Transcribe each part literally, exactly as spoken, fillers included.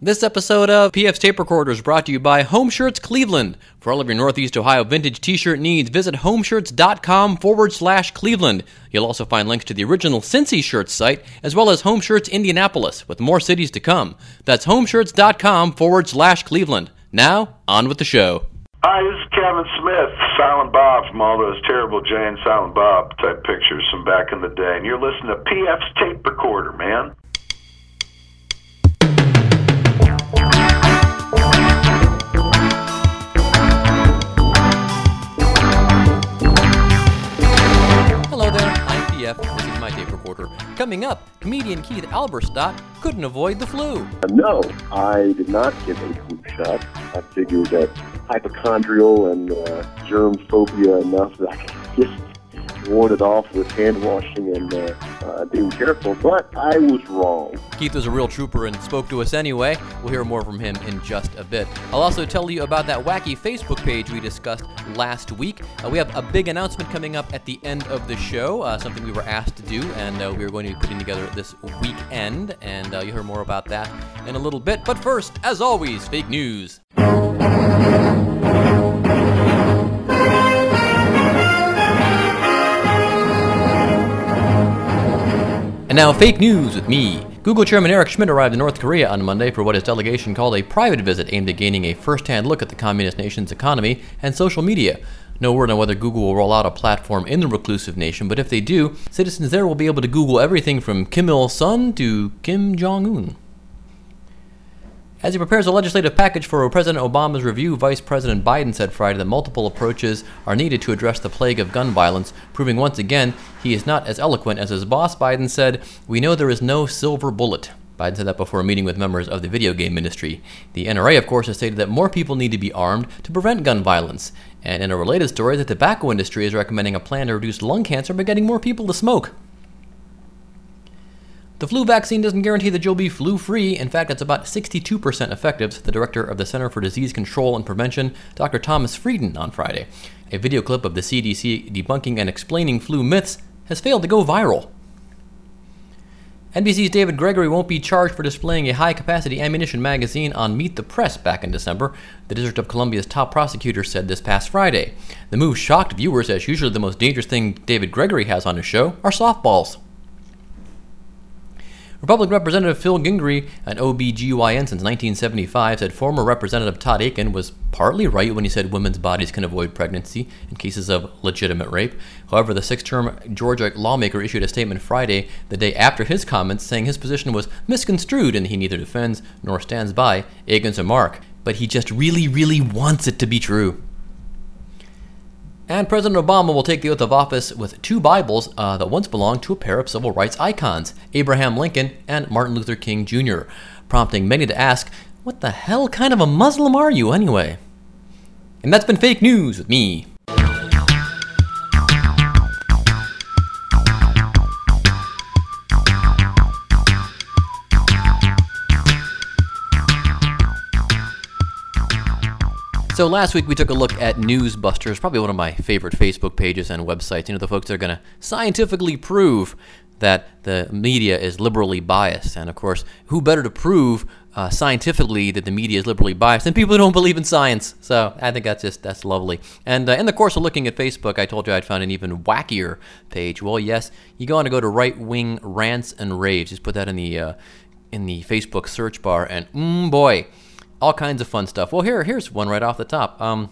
This episode of P F's Tape Recorder is brought to you by Home Shirts Cleveland. For all of your Northeast Ohio vintage t-shirt needs, visit homeshirts.com forward slash Cleveland. You'll also find links to the original Cincy Shirts site, as well as Home Shirts Indianapolis, with more cities to come. That's homeshirts.com forward slash Cleveland. Now, on with the show. Hi, this is Kevin Smith, Silent Bob, from all those terrible Jay and Silent Bob type pictures from back in the day. And you're listening to P F's Tape Recorder, man. Hello there, I'm P F. This is my tape recorder. Coming up, comedian Keith Alberstadt couldn't avoid the flu. No, I did not give a flu shot. I figured that hypochondrial and uh, germ phobia enough that I could just ward it off with hand washing and uh, uh, being careful, but I was wrong. Keith was a real trooper and spoke to us anyway. We'll hear more from him in just a bit. I'll also tell you about that wacky Facebook page we discussed last week. Uh, we have a big announcement coming up at the end of the show, uh, something we were asked to do, and uh, we were going to be putting together this weekend, and uh, you'll hear more about that in a little bit. But first, as always, fake news. And now, fake news with me. Google Chairman Eric Schmidt arrived in North Korea on Monday for what his delegation called a private visit aimed at gaining a first-hand look at the communist nation's economy and social media. No word on whether Google will roll out a platform in the reclusive nation, but if they do, citizens there will be able to Google everything from Kim Il Sung to Kim Jong Un. As he prepares a legislative package for President Obama's review, Vice President Biden said Friday that multiple approaches are needed to address the plague of gun violence, proving once again he is not as eloquent as his boss. Biden said, "We know there is no silver bullet." Biden said that before a meeting with members of the video game industry. The N R A, of course, has stated that more people need to be armed to prevent gun violence. And in a related story, the tobacco industry is recommending a plan to reduce lung cancer by getting more people to smoke. The flu vaccine doesn't guarantee that you'll be flu-free. In fact, it's about sixty-two percent effective, said the director of the Center for Disease Control and Prevention, Doctor Thomas Frieden, on Friday. A video clip of the C D C debunking and explaining flu myths has failed to go viral. N B C's David Gregory won't be charged for displaying a high-capacity ammunition magazine on Meet the Press back in December, the District of Columbia's top prosecutor said this past Friday. The move shocked viewers, as usually the most dangerous thing David Gregory has on his show are softballs. Republican Representative Phil Gingrey, an O B G Y N since nineteen seventy-five, said former Representative Todd Akin was partly right when he said women's bodies can avoid pregnancy in cases of legitimate rape. However, the six-term Georgia lawmaker issued a statement Friday, the day after his comments, saying his position was misconstrued and he neither defends nor stands by Akin's remark. But he just really, really wants it to be true. And President Obama will take the oath of office with two Bibles uh, that once belonged to a pair of civil rights icons, Abraham Lincoln and Martin Luther King Junior, prompting many to ask, what the hell kind of a Muslim are you anyway? And that's been Fake News with me. So last week we took a look at Newsbusters, probably one of my favorite Facebook pages and websites. You know, the folks that are going to scientifically prove that the media is liberally biased. And of course, who better to prove uh, scientifically that the media is liberally biased than people who don't believe in science? So I think that's just, that's lovely. And uh, in the course of looking at Facebook, I told you I'd found an even wackier page. Well, yes, you go on to go to Right Wing Rants and Raves. Just put that in the, uh, in the Facebook search bar and mm, boy. All kinds of fun stuff. Well, here, here's one right off the top. Um,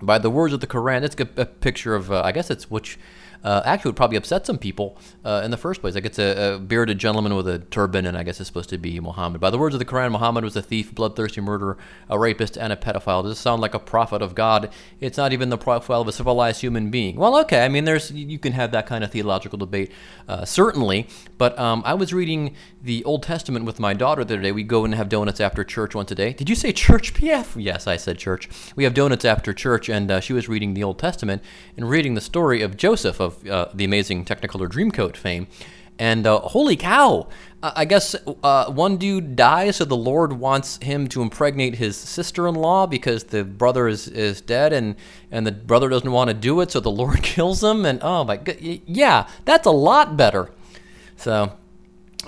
by the words of the Quran, it's a picture of, uh, I guess it's which uh, actually would probably upset some people uh, in the first place. Like it's a, a bearded gentleman with a turban, and I guess it's supposed to be Muhammad. By the words of the Quran, Muhammad was a thief, bloodthirsty murderer, a rapist, and a pedophile. Does this sound like a prophet of God? It's not even the profile of a civilized human being. Well, okay. I mean, there's you can have that kind of theological debate, uh, certainly. But um, I was reading the Old Testament with my daughter the other day. We go and have donuts after church once a day. Did you say church, P F? Yes, I said church. We have donuts after church, and uh, she was reading the Old Testament and reading the story of Joseph of uh, the amazing Technicolor Dreamcoat fame. And uh, holy cow, uh, I guess uh, one dude dies, so the Lord wants him to impregnate his sister-in-law because the brother is, is dead, and, and the brother doesn't want to do it, so the Lord kills him. And oh my God, yeah, that's a lot better. So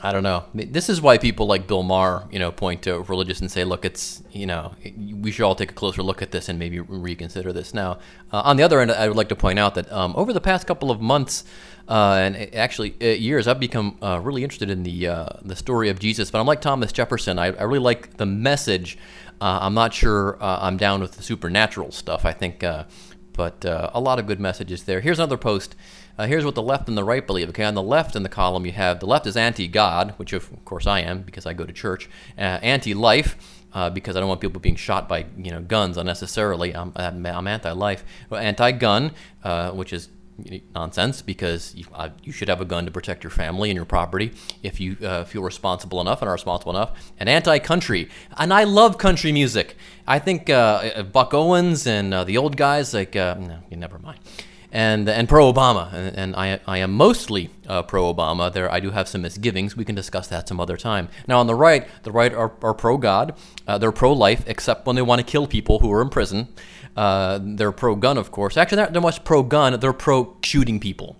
I don't know. This is why people like Bill Maher, you know, point to religious and say, look, it's, you know, we should all take a closer look at this and maybe reconsider this. Now, uh, on the other end, I would like to point out that um, over the past couple of months uh, and actually uh, years, I've become uh, really interested in the uh, the story of Jesus. But I'm like Thomas Jefferson. I, I really like the message. Uh, I'm not sure uh, I'm down with the supernatural stuff, I think. Uh, but uh, a lot of good messages there. Here's another post. Uh, here's what the left and the right believe. Okay, on the left in the column you have the left is anti-God, which of course I am because I go to church, uh, anti-life uh, because I don't want people being shot by you know guns unnecessarily. I'm, I'm, I'm anti-life, anti-gun, uh, which is nonsense because you, uh, you should have a gun to protect your family and your property if you uh, feel responsible enough and are responsible enough. And anti-country, and I love country music. I think uh, Buck Owens and uh, the old guys like uh, no, never mind. And and pro-Obama, and, and I I am mostly uh, pro-Obama. There I do have some misgivings. We can discuss that some other time. Now on the right, the right are, are pro-God. Uh, they're pro-life, except when they want to kill people who are in prison. Uh, they're pro-gun, of course. Actually, they're not much pro-gun. They're pro-shooting people.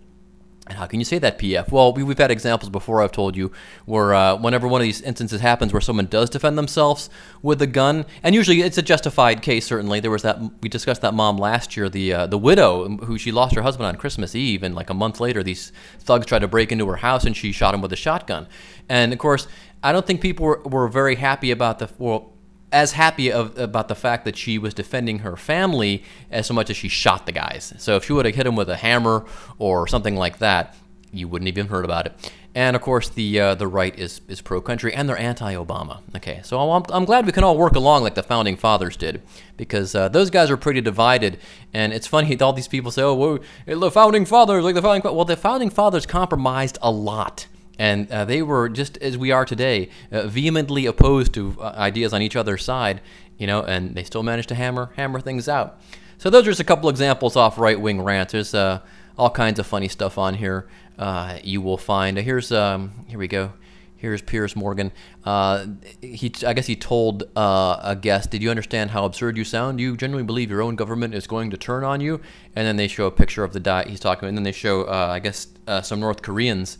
And how can you say that, P F? Well, we, we've had examples before, I've told you, where uh, whenever one of these instances happens where someone does defend themselves with a gun, and usually it's a justified case, certainly. There was that, we discussed that mom last year, the uh, the widow, who she lost her husband on Christmas Eve, and like a month later, these thugs tried to break into her house, and she shot him with a shotgun. And, of course, I don't think people were, were very happy about the, well, as happy of, about the fact that she was defending her family as so much as she shot the guys. So if she would have hit him with a hammer or something like that, you wouldn't even heard about it. And of course, the uh, the right is is pro-country and they're anti-Obama. Okay, so I'm, I'm glad we can all work along like the founding fathers did, because uh, those guys are pretty divided. And it's funny, all these people say, "Oh, well, the founding fathers like the founding fathers." Well, the founding fathers compromised a lot. And uh, they were, just as we are today, uh, vehemently opposed to uh, ideas on each other's side, you know, and they still managed to hammer hammer things out. So those are just a couple examples off Right Wing Rants. There's uh, all kinds of funny stuff on here uh, you will find. Here's, um, here we go. Here's Piers Morgan. Uh, he, I guess he told uh, a guest, "Did you understand how absurd you sound? You genuinely believe your own government is going to turn on you?" And then they show a picture of the diet he's talking about. And then they show, uh, I guess, uh, some North Koreans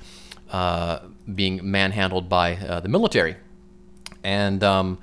Uh, being manhandled by uh, the military. And um,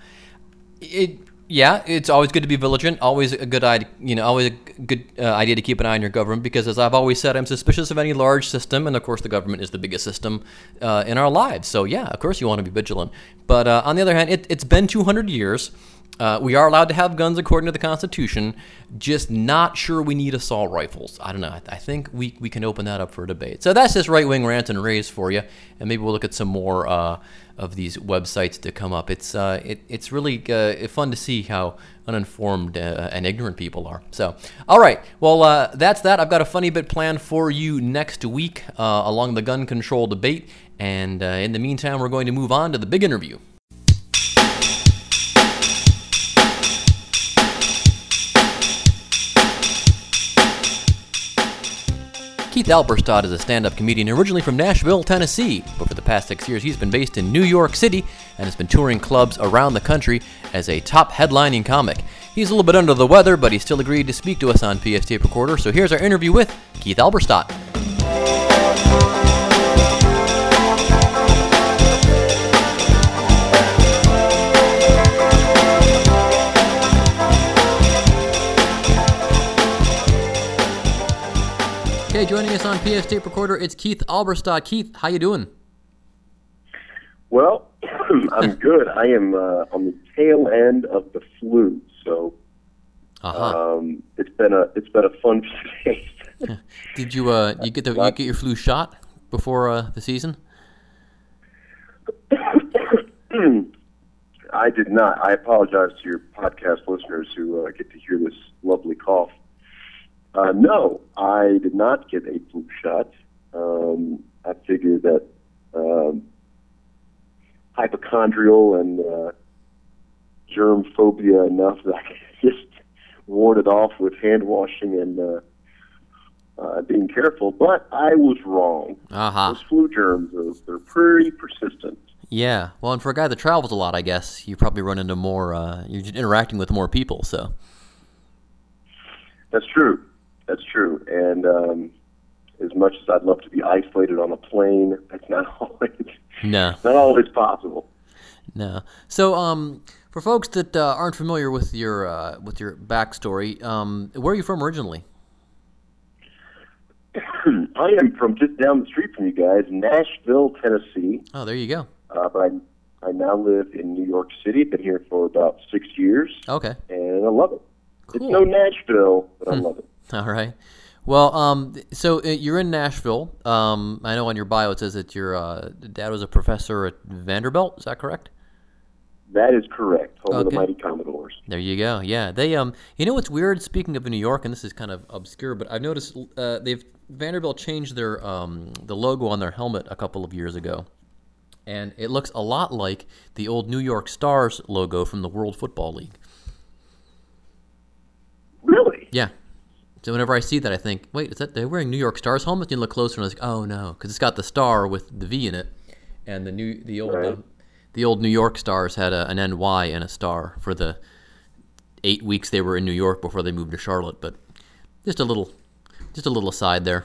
it, yeah, it's always good to be vigilant. Always a good idea, you know, always a good uh, idea to keep an eye on your government, because as I've always said, I'm suspicious of any large system, and of course the government is the biggest system uh, in our lives. So yeah, of course you want to be vigilant. But uh, on the other hand, it, it's been two hundred years. Uh, we are allowed to have guns according to the Constitution, just not sure we need assault rifles. I don't know. I, th- I think we, we can open that up for a debate. So that's just right-wing rants and raves for you, and maybe we'll look at some more uh, of these websites to come up. It's uh, it, it's really uh, fun to see how uninformed uh, and ignorant people are. So, all right. Well, uh, that's that. I've got a funny bit planned for you next week uh, along the gun control debate, and uh, in the meantime, we're going to move on to the big interview. Keith Alberstadt is a stand-up comedian originally from Nashville, Tennessee, but for the past six years he's been based in New York City and has been touring clubs around the country as a top headlining comic. He's a little bit under the weather, but he still agreed to speak to us on P F's Tape Recorder, so here's our interview with Keith Alberstadt. Hey, joining us on P F's Tape Recorder, it's Keith Alberstadt. Keith, how you doing? Well, I'm good. I am uh, on the tail end of the flu, so uh-huh. um, it's been a it's been a fun few days. Did you uh you get the you get your flu shot before uh, the season? I did not. I apologize to your podcast listeners who uh, get to hear this lovely cough. Uh, no, I did not get a flu shot. Um, I figured that um, hypochondrial and uh, germ phobia enough that I could just ward it off with hand washing and uh, uh, being careful. But I was wrong. Uh-huh. Those flu germs, those, they're pretty persistent. Yeah. Well, and for a guy that travels a lot, I guess, you probably run into more, uh, you're interacting with more people, so. That's true. That's true, and um, as much as I'd love to be isolated on a plane, that's not always no, not always possible. No. So, um, for folks that uh, aren't familiar with your uh, with your backstory, um, where are you from originally? I am from just down the street from you guys, Nashville, Tennessee. Oh, there you go. Uh, but I I now live in New York City. Been here for about six years. Okay. And I love it. Cool. It's no Nashville, but I love it. All right. Well, um, so you're in Nashville. Um, I know on your bio it says that your uh, dad was a professor at Vanderbilt. Is that correct? That is correct. Home okay. of the mighty Commodores. There you go. Yeah, they. Um, you know what's weird? Speaking of New York, and this is kind of obscure, but I've noticed uh, they've Vanderbilt changed their um, the logo on their helmet a couple of years ago, and it looks a lot like the old New York Stars logo from the World Football League. Really? Yeah. So whenever I see that, I think, wait, is that they're wearing New York Stars helmets? You look closer, and I was like, oh no, because it's got the star with the V in it, and the new the old. Right. Uh, The old New York Stars had a, an N Y and a star for the eight weeks they were in New York before they moved to Charlotte. But just a little, just a little aside there.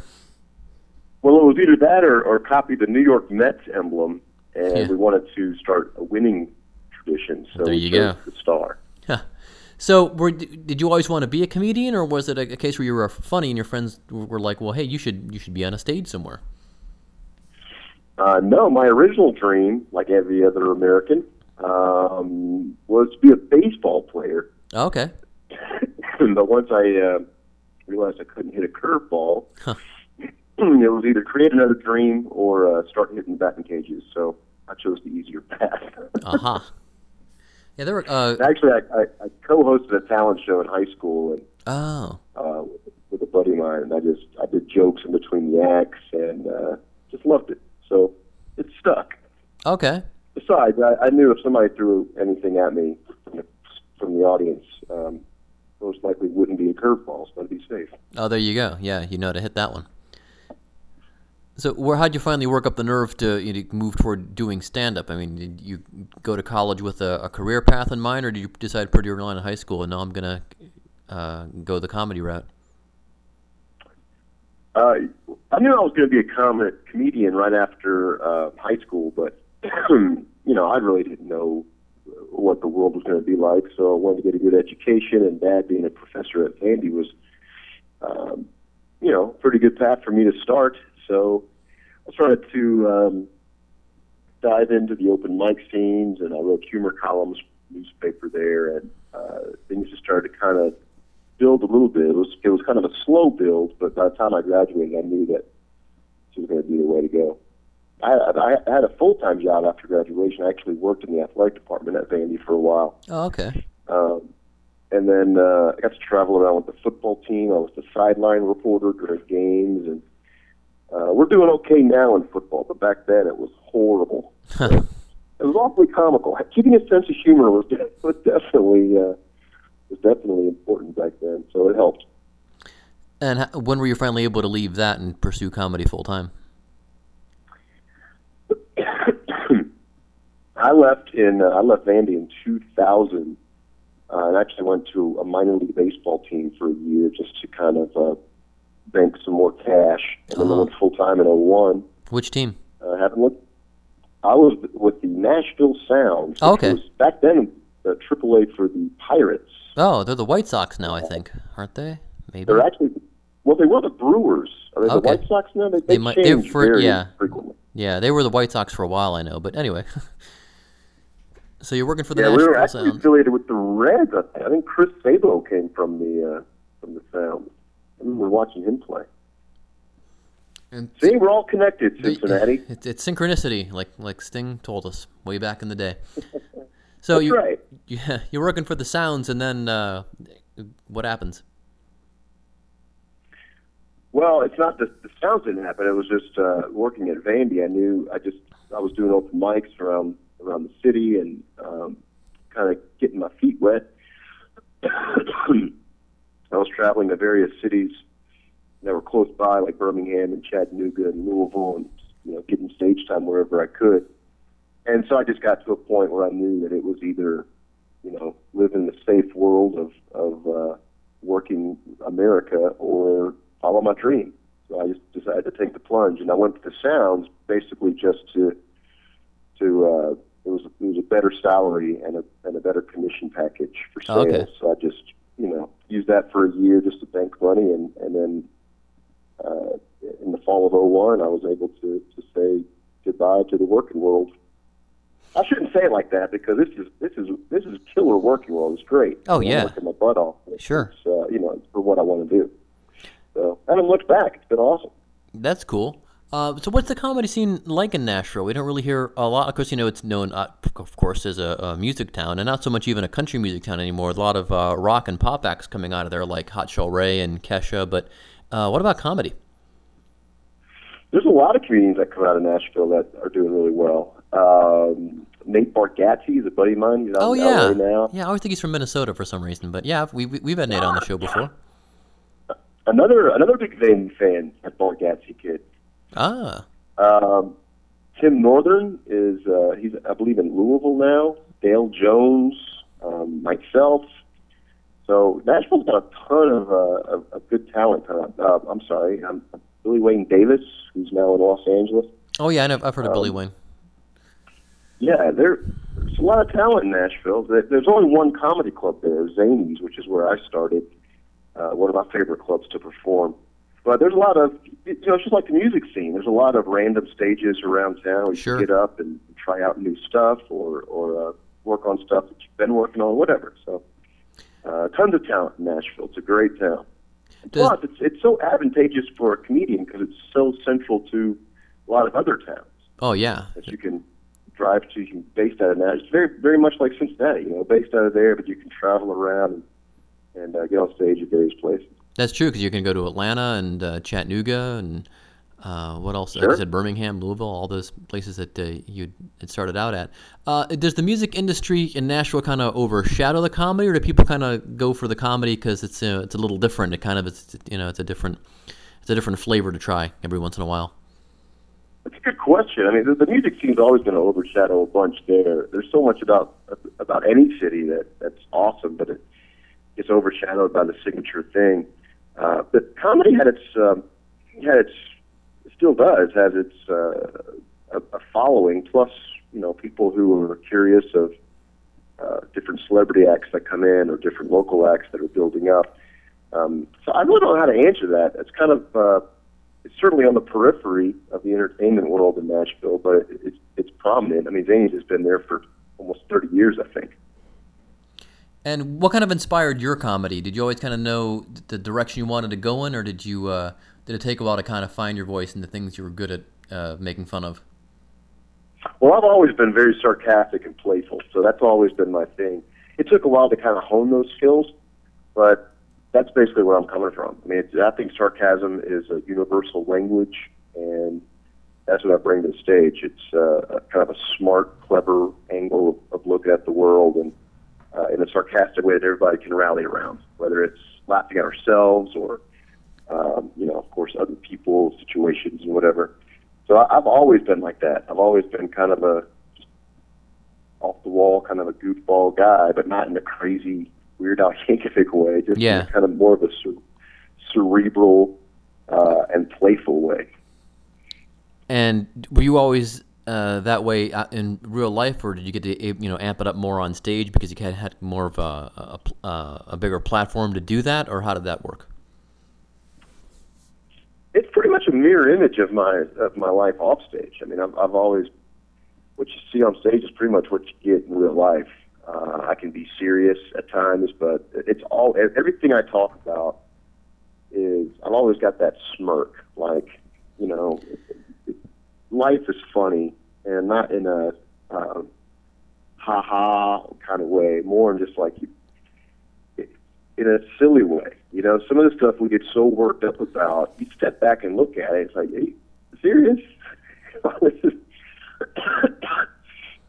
Well, it was either that or, or copy the New York Mets emblem, and yeah. we wanted to start a winning tradition. So there you we go. The star. Huh. So, were, did you always want to be a comedian, or was it a, a case where you were funny and your friends were like, "Well, hey, you should you should be on a stage somewhere"? Uh, no, my original dream, like every other American, um, was to be a baseball player. Okay. But once I uh, realized I couldn't hit a curveball, huh. it was either create another dream or uh, start hitting batting cages. So I chose the easier path. uh-huh. Yeah, there were, uh Actually, I, I, I co-hosted a talent show in high school, and oh, uh, with a buddy of mine, and I just I did jokes in between the acts, and uh, just loved it. So it stuck. Okay. Besides, I, I knew if somebody threw anything at me from the audience, um, most likely wouldn't be a curveball, so I'd be safe. Oh, there you go. Yeah, you know how to hit that one. So where, how'd you finally work up the nerve to, you know, move toward doing stand-up? I mean, did you go to college with a, a career path in mind, or did you decide pretty early on in high school, and now I'm going to uh, go the comedy route? Uh, I knew I was going to be a com- comedian right after uh, high school, but you know, I really didn't know what the world was going to be like, so I wanted to get a good education, and Dad being a professor at Vandy was, um, you know, pretty good path for me to start, so I started to um, dive into the open mic scenes, and I wrote humor columns for the newspaper there, and uh, things just started to kind of build a little bit. It was it was kind of a slow build, but by the time I graduated, I knew that this was going to be the way to go. I, I, I had a full-time job after graduation. I actually worked in the athletic department at Vandy for a while. Oh, okay. Um, and then uh, I got to travel around with the football team. I was the sideline reporter during games, and uh, we're doing okay now in football, but back then it was horrible. So it was awfully comical. Keeping a sense of humor was, was definitely... Uh, was definitely important back then, so it helped. And when were you finally able to leave that and pursue comedy full-time? I left in uh, I left Vandy in two thousand uh, and actually went to a minor league baseball team for a year just to kind of uh, bank some more cash, and then uh-huh. went full-time in oh one. Which team? Uh, haven't looked. I was with the Nashville Sound. Oh, okay. Was back then, uh, triple A for the Pirates. Oh, they're the White Sox now, I think, aren't they? Maybe they're actually. Well, they were the Brewers. Are they okay. the White Sox now? They, they, they might. They for, yeah, frequently. Yeah, they were the White Sox for a while, I know. But anyway, so you're working for the. Yeah, Nashville we were actually Sound. affiliated with the Reds. I think Chris Sabo came from the uh, from the Sound. I remember watching him play. And see, we're all connected, Cincinnati. It, it, it's synchronicity, like like Sting told us way back in the day. So That's you, right. yeah, you're working for the Sounds, and then uh, what happens? Well, it's not the, the Sounds didn't happen. It was just uh, working at Vandy. I knew I just I was doing open mics around around the city and um, kind of getting my feet wet. I was traveling to various cities that were close by, like Birmingham and Chattanooga and Louisville, and you know, getting stage time wherever I could. And so I just got to a point where I knew that it was either, you know, live in the safe world of, of uh, working America or follow my dream. So I just, just I had to take the plunge, and I went to the Sounds basically just to to uh, it was it was a better salary and a and a better commission package for sales. Okay. So I just you know used that for a year just to bank money, and and then uh, in the fall of oh one, I was able to to say goodbye to the working world. I shouldn't say it like that because this is this is this is killer working world. It's great. Oh yeah, I'm working my butt off. It's, sure. It's, uh, you know, it's for what I want to do. So I haven't looked back. It's been awesome. That's cool. Uh, so what's the comedy scene like in Nashville? We don't really hear a lot. Of course, you know, it's known, uh, of course, as a, a music town, and not so much even a country music town anymore. A lot of uh, rock and pop acts coming out of there, like Hot Shell Ray and Kesha. But uh, what about comedy? There's a lot of comedians that come out of Nashville that are doing really well. Um, Nate Bargatze is a buddy of mine. He's out oh, in yeah. L A now. Yeah, I always think he's from Minnesota for some reason. But, yeah, we, we, we've had Nate on the show before. Another another big Zane fan, that Bargatze kid. Ah. Um, Tim Northern is, uh, he's I believe, in Louisville now. Dale Jones, um, myself. So Nashville's got a ton of, uh, of, of good talent. Uh, I'm sorry. Um, Billy Wayne Davis, who's now in Los Angeles. Oh, yeah, I know, I've heard of um, Billy Wayne. Yeah, there, there's a lot of talent in Nashville. There's only one comedy club there, Zanies, which is where I started, uh, one of my favorite clubs to perform. But there's a lot of, you know, it's just like the music scene. There's a lot of random stages around town where you sure. can get up and try out new stuff or, or uh, work on stuff that you've been working on, whatever. So uh, tons of talent in Nashville. It's a great town. Does... Plus, it's, it's so advantageous for a comedian because it's so central to a lot of other towns. Oh, yeah. That you can... drive to, you can based out of Nashville. It's very, very much like Cincinnati, you know, based out of there, but you can travel around and, and uh, get on stage at various places. That's true, because you can go to Atlanta and uh, Chattanooga and uh, what else? Sure. I said Birmingham, Louisville, all those places that uh, you had started out at. Uh, does the music industry in Nashville kind of overshadow the comedy, or do people kind of go for the comedy because it's uh, it's a little different? It kind of it's you know it's a different it's a different flavor to try every once in a while. That's a good question. I mean, the, the music scene's always going to overshadow a bunch there. There's so much about about any city that, that's awesome, but it gets overshadowed by the signature thing. Uh, but comedy had its, um, had its, still does, has its uh, a, a following, plus, you know, people who are curious of uh, different celebrity acts that come in or different local acts that are building up. Um, so I really don't know how to answer that. It's kind of... Uh, It's certainly on the periphery of the entertainment world in Nashville, but it, it's it's prominent. I mean, Zanies has been there for almost thirty years, I think. And what kind of inspired your comedy? Did you always kind of know the direction you wanted to go in, or did you uh, did it take a while to kind of find your voice and the things you were good at uh, making fun of? Well, I've always been very sarcastic and playful, so that's always been my thing. It took a while to kind of hone those skills, but... that's basically where I'm coming from. I mean, it's, I think sarcasm is a universal language, and that's what I bring to the stage. It's uh, kind of a smart, clever angle of, of looking at the world, and uh, in a sarcastic way that everybody can rally around, whether it's laughing at ourselves or, um, you know, of course, other people, situations, and whatever. So I, I've always been like that. I've always been kind of a just off-the-wall, kind of a goofball guy, but not in a crazy Weird Al Yankovic way, just yeah. kind of more of a cer- cerebral uh, and playful way. And were you always uh, that way in real life, or did you get to you know amp it up more on stage because you had more of a, a, a bigger platform to do that, or how did that work? It's pretty much a mirror image of my of my life off stage. I mean, I've, I've always what you see on stage is pretty much what you get in real life. Uh, I can be serious at times, but it's all everything I talk about is I've always got that smirk. Like, you know, it, it, life is funny, and not in a um, ha ha kind of way. More in just like you, it, in a silly way. You know, some of the stuff we get so worked up about. You step back and look at it. It's like, are you serious? This is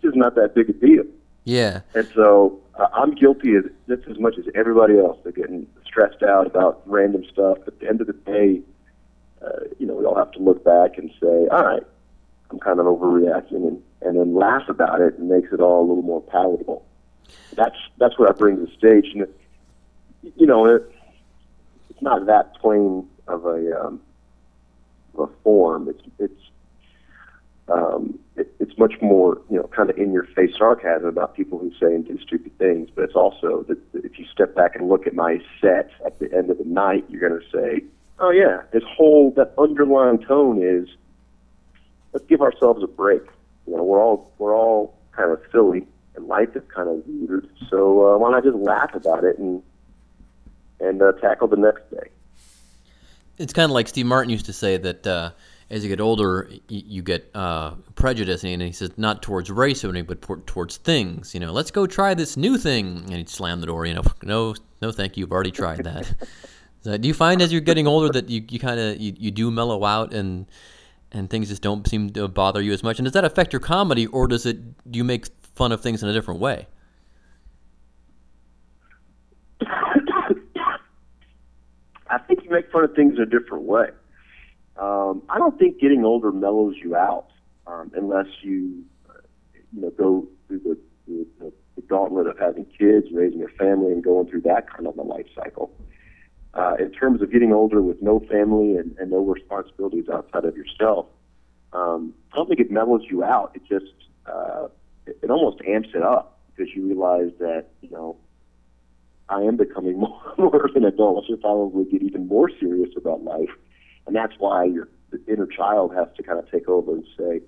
this is not that big a deal. Yeah, and so uh, I'm guilty of just as much as everybody else. They're getting stressed out about random stuff. At the end of the day, uh, you know, we all have to look back and say, "All right, I'm kind of overreacting," and, and then laugh about it, and makes it all a little more palatable. That's that's what I bring to the stage, and it, you know, it, it's not that plain of a um, a form. It's it's um, it, it's much more, you know, kind of in your face sarcasm about people who say and do stupid things. But it's also that, that if you step back and look at my set at the end of the night, you're going to say, oh yeah, this whole that underlying tone is, let's give ourselves a break. You know, we're all we're all kind of silly, and life is kind of weird. So uh, why not just laugh about it and and uh, tackle the next day? It's kind of like Steve Martin used to say that uh, as you get older, y- you get uh, prejudice, and he says not towards race or anything, but por- towards things. You know, let's go try this new thing, and he'd slam the door. You know, no, no, thank you. I've already tried that. So do you find as you're getting older that you, you kind of you, you do mellow out and? And things just don't seem to bother you as much? And does that affect your comedy, or does it? Do you make fun of things in a different way? I think you make fun of things in a different way. Um, I don't think getting older mellows you out, um, unless you, you know, go through the, the, the gauntlet of having kids, raising a family, and going through that kind of a life cycle. Uh, in terms of getting older with no family and, and no responsibilities outside of yourself, um, I don't think it mellows you out. It just, uh, it, it almost amps it up, because you realize that, you know, I am becoming more, more of an adult. I should probably get even more serious about life. And that's why your the inner child has to kind of take over and say,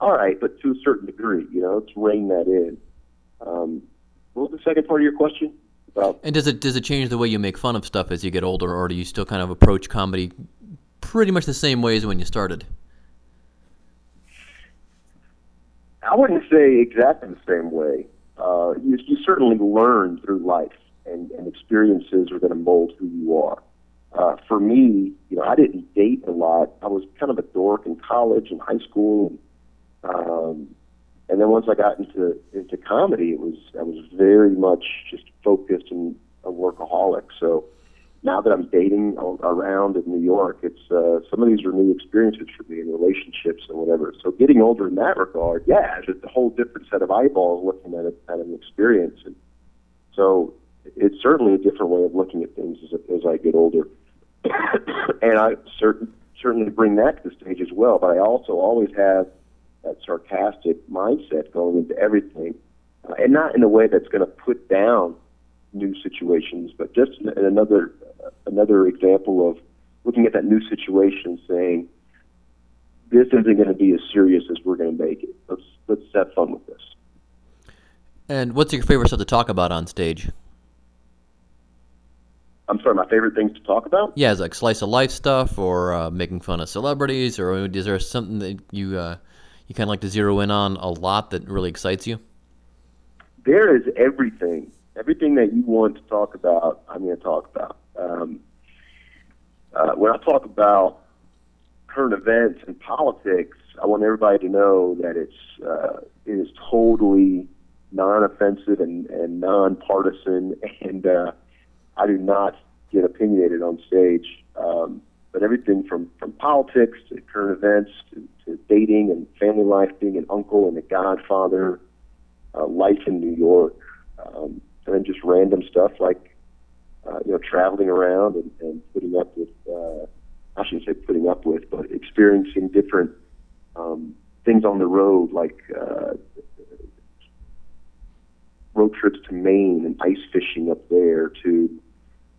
all right, but to a certain degree, you know, let's rein that in. Um, what was the second part of your question? Well, and does it does it change the way you make fun of stuff as you get older, or do you still kind of approach comedy pretty much the same way as when you started? I wouldn't say exactly the same way. Uh, you, you certainly learn through life, and, and experiences are going to mold who you are. Uh, for me, you know, I didn't date a lot. I was kind of a dork in college and high school. Um, And then once I got into into comedy, it was I was very much just focused and a workaholic. So now that I'm dating around in New York, it's uh, some of these are new experiences for me in relationships and whatever. So getting older in that regard, yeah, it's just a whole different set of eyeballs looking at it, at an experience. And so it's certainly a different way of looking at things as as I get older. And I certain, certainly bring that to the stage as well. But I also always have that sarcastic mindset going into everything, uh, and not in a way that's going to put down new situations, but just in another uh, another example of looking at that new situation, saying this isn't going to be as serious as we're going to make it. Let's let's have fun with this. And what's your favorite stuff to talk about on stage? I'm sorry, my favorite things to talk about? Yeah, it's like slice of life stuff, or uh, making fun of celebrities, or is there something that you? Uh, You kind of like to zero in on a lot that really excites you? There is everything. Everything that you want to talk about, I'm going to talk about. Um, uh, when I talk about current events and politics, I want everybody to know that it's uh, it is totally non-offensive and, and non-partisan, and uh, I do not get opinionated on stage. Um, but everything from, from politics to current events to dating and family life, being an uncle and a godfather, uh, life in New York, um, and then just random stuff like, uh, you know, traveling around and, and putting up with, uh, I shouldn't say putting up with, but experiencing different um, things on the road, like uh, road trips to Maine and ice fishing up there, to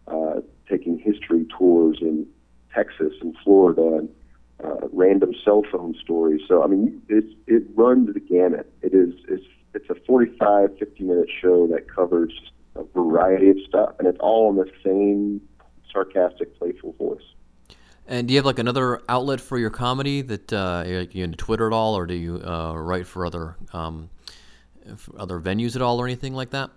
uh, taking history tours in Texas and Florida, and Uh, random cell phone stories. So, I mean, it, it runs the gamut. It is, it's, it's a forty-five, fifty-minute show that covers a variety of stuff, and it's all in the same sarcastic, playful voice. And do you have, like, another outlet for your comedy that uh, – are you into Twitter at all, or do you uh, write for other, um, for other venues at all or anything like that?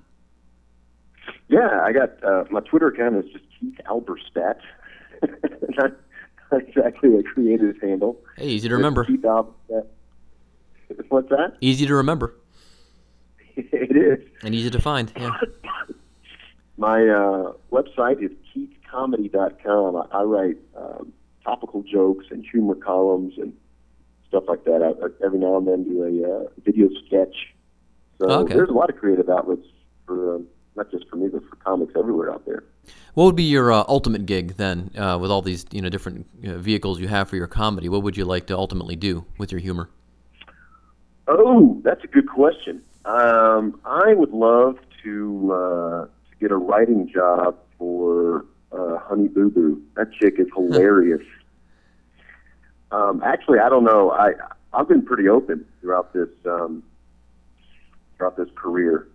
Yeah, I got uh, – my Twitter account is just Keith Alberstadt. And exactly what created his handle. Hey, easy to remember. What's that? Easy to remember. It is. And easy to find, yeah. My uh, website is Keith Comedy dot com. I, I write um, topical jokes and humor columns and stuff like that. I, I every now and then do a uh, video sketch. So okay. There's a lot of creative outlets for um, not just for me, but for comics everywhere out there. What would be your uh, ultimate gig then, uh, with all these you know different you know, vehicles you have for your comedy? What would you like to ultimately do with your humor? Oh, that's a good question. Um, I would love to uh, to get a writing job for uh, Honey Boo Boo. That chick is hilarious. um, actually, I don't know. I I've been pretty open throughout this um, throughout this career.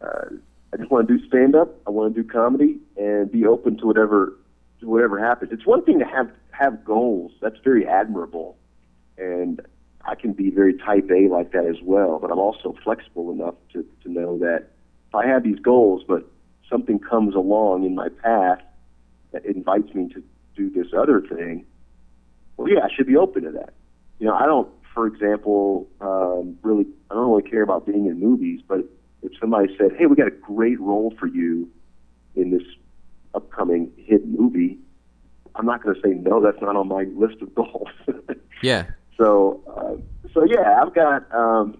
Uh, I just want to do stand-up. I want to do comedy and be open to whatever to whatever happens. It's one thing to have have goals. That's very admirable, and I can be very type A like that as well. But I'm also flexible enough to, to know that if I have these goals, but something comes along in my path that invites me to do this other thing, well, yeah, I should be open to that. You know, I don't, for example, um, really, I don't really care about being in movies, but if somebody said, hey, we got a great role for you in this upcoming hit movie, I'm not going to say, no, that's not on my list of goals. Yeah. So, uh, so yeah, I've got, um,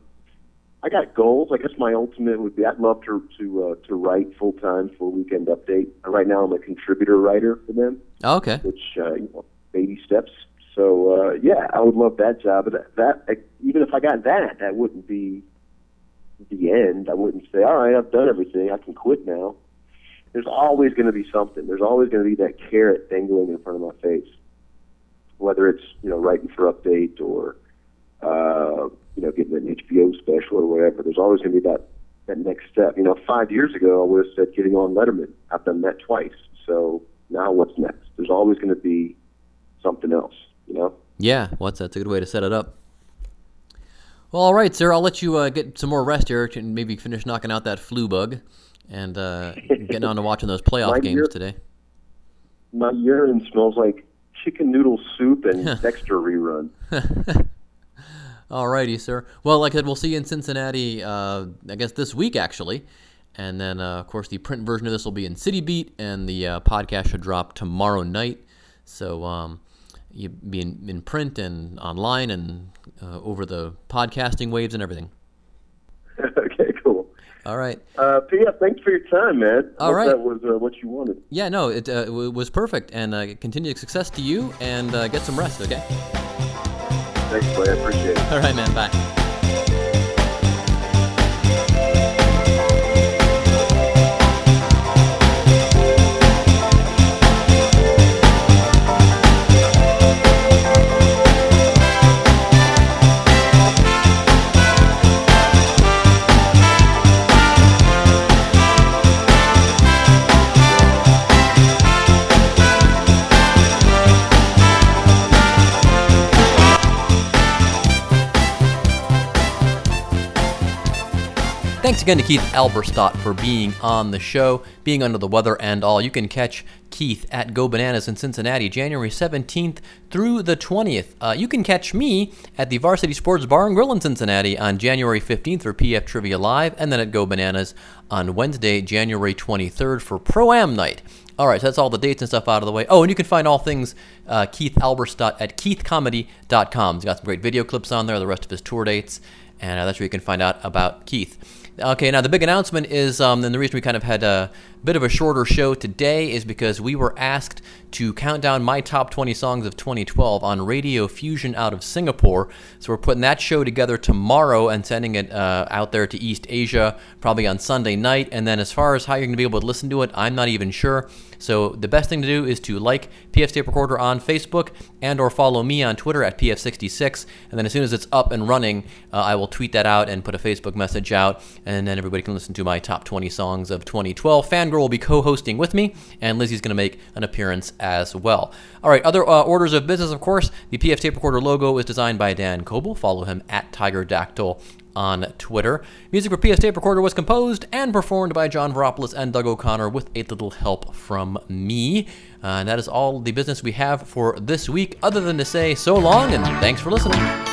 I got goals. I guess my ultimate would be I'd love to, to, uh, to write full time for Weekend Update. Right now I'm a contributor writer for them. Oh, okay. Which, uh, you know, baby steps. So, uh, yeah, I would love that job. But that, that, even if I got that, that wouldn't be the end. I wouldn't say, all right, I've done everything, I can quit now. There's always going to be something. There's always going to be that carrot dangling in front of my face, whether it's you know writing for Update or uh, you know getting an H B O special or whatever. There's always going to be that that next step. You know, five years ago I would have said getting on Letterman. I've done that twice. So now what's next? There's always going to be something else. You know? Yeah. Well, that's, that's a good way to set it up. Well, all right, sir. I'll let you uh, get some more rest here and maybe finish knocking out that flu bug and uh, getting on to watching those playoff games ur- today. My urine smells like chicken noodle soup and Dexter rerun. All righty, sir. Well, like I said, we'll see you in Cincinnati, uh, I guess this week, actually. And then, uh, of course, the print version of this will be in City Beat, and the uh, podcast should drop tomorrow night. So um, you'll be in, in print and online and Uh, over the podcasting waves and everything. Okay, cool. All right. Uh, P F, thanks for your time, man. All right. That was uh, what you wanted. Yeah, no, it, uh, it was perfect. And uh, continued success to you, and uh, get some rest, okay? Thanks, Clay. I appreciate it. All right, man. Bye. Thanks again to Keith Alberstadt for being on the show, being under the weather and all. You can catch Keith at Go Bananas in Cincinnati, January seventeenth through the twentieth. Uh, you can catch me at the Varsity Sports Bar and Grill in Cincinnati on January fifteenth for P F Trivia Live, and then at Go Bananas on Wednesday, January twenty-third for Pro-Am Night. All right, so that's all the dates and stuff out of the way. Oh, and you can find all things uh, Keith Alberstadt at Keith Comedy dot com. He's got some great video clips on there, the rest of his tour dates, and uh, that's where you can find out about Keith. Okay, now the big announcement is, um, and the reason we kind of had a bit of a shorter show today is because we were asked to count down my top twenty songs of twenty twelve on Radio Fusion out of Singapore. So we're putting that show together tomorrow and sending it uh, out there to East Asia, probably on Sunday night. And then as far as how you're going to be able to listen to it, I'm not even sure. So the best thing to do is to like P F's Tape Recorder on Facebook and or follow me on Twitter at P F sixty-six. And then as soon as it's up and running, uh, I will tweet that out and put a Facebook message out. And then everybody can listen to my top twenty songs of twenty twelve. Fangirl will be co-hosting with me, and Lizzie's going to make an appearance as well. All right, other uh, orders of business, of course. The P F Tape Recorder logo is designed by Dan Coble. Follow him at TigerDactyl on Twitter. Music for P F Tape Recorder was composed and performed by John Veropoulos and Doug O'Connor with a little help from me. Uh, and that is all the business we have for this week, other than to say so long and thanks for listening.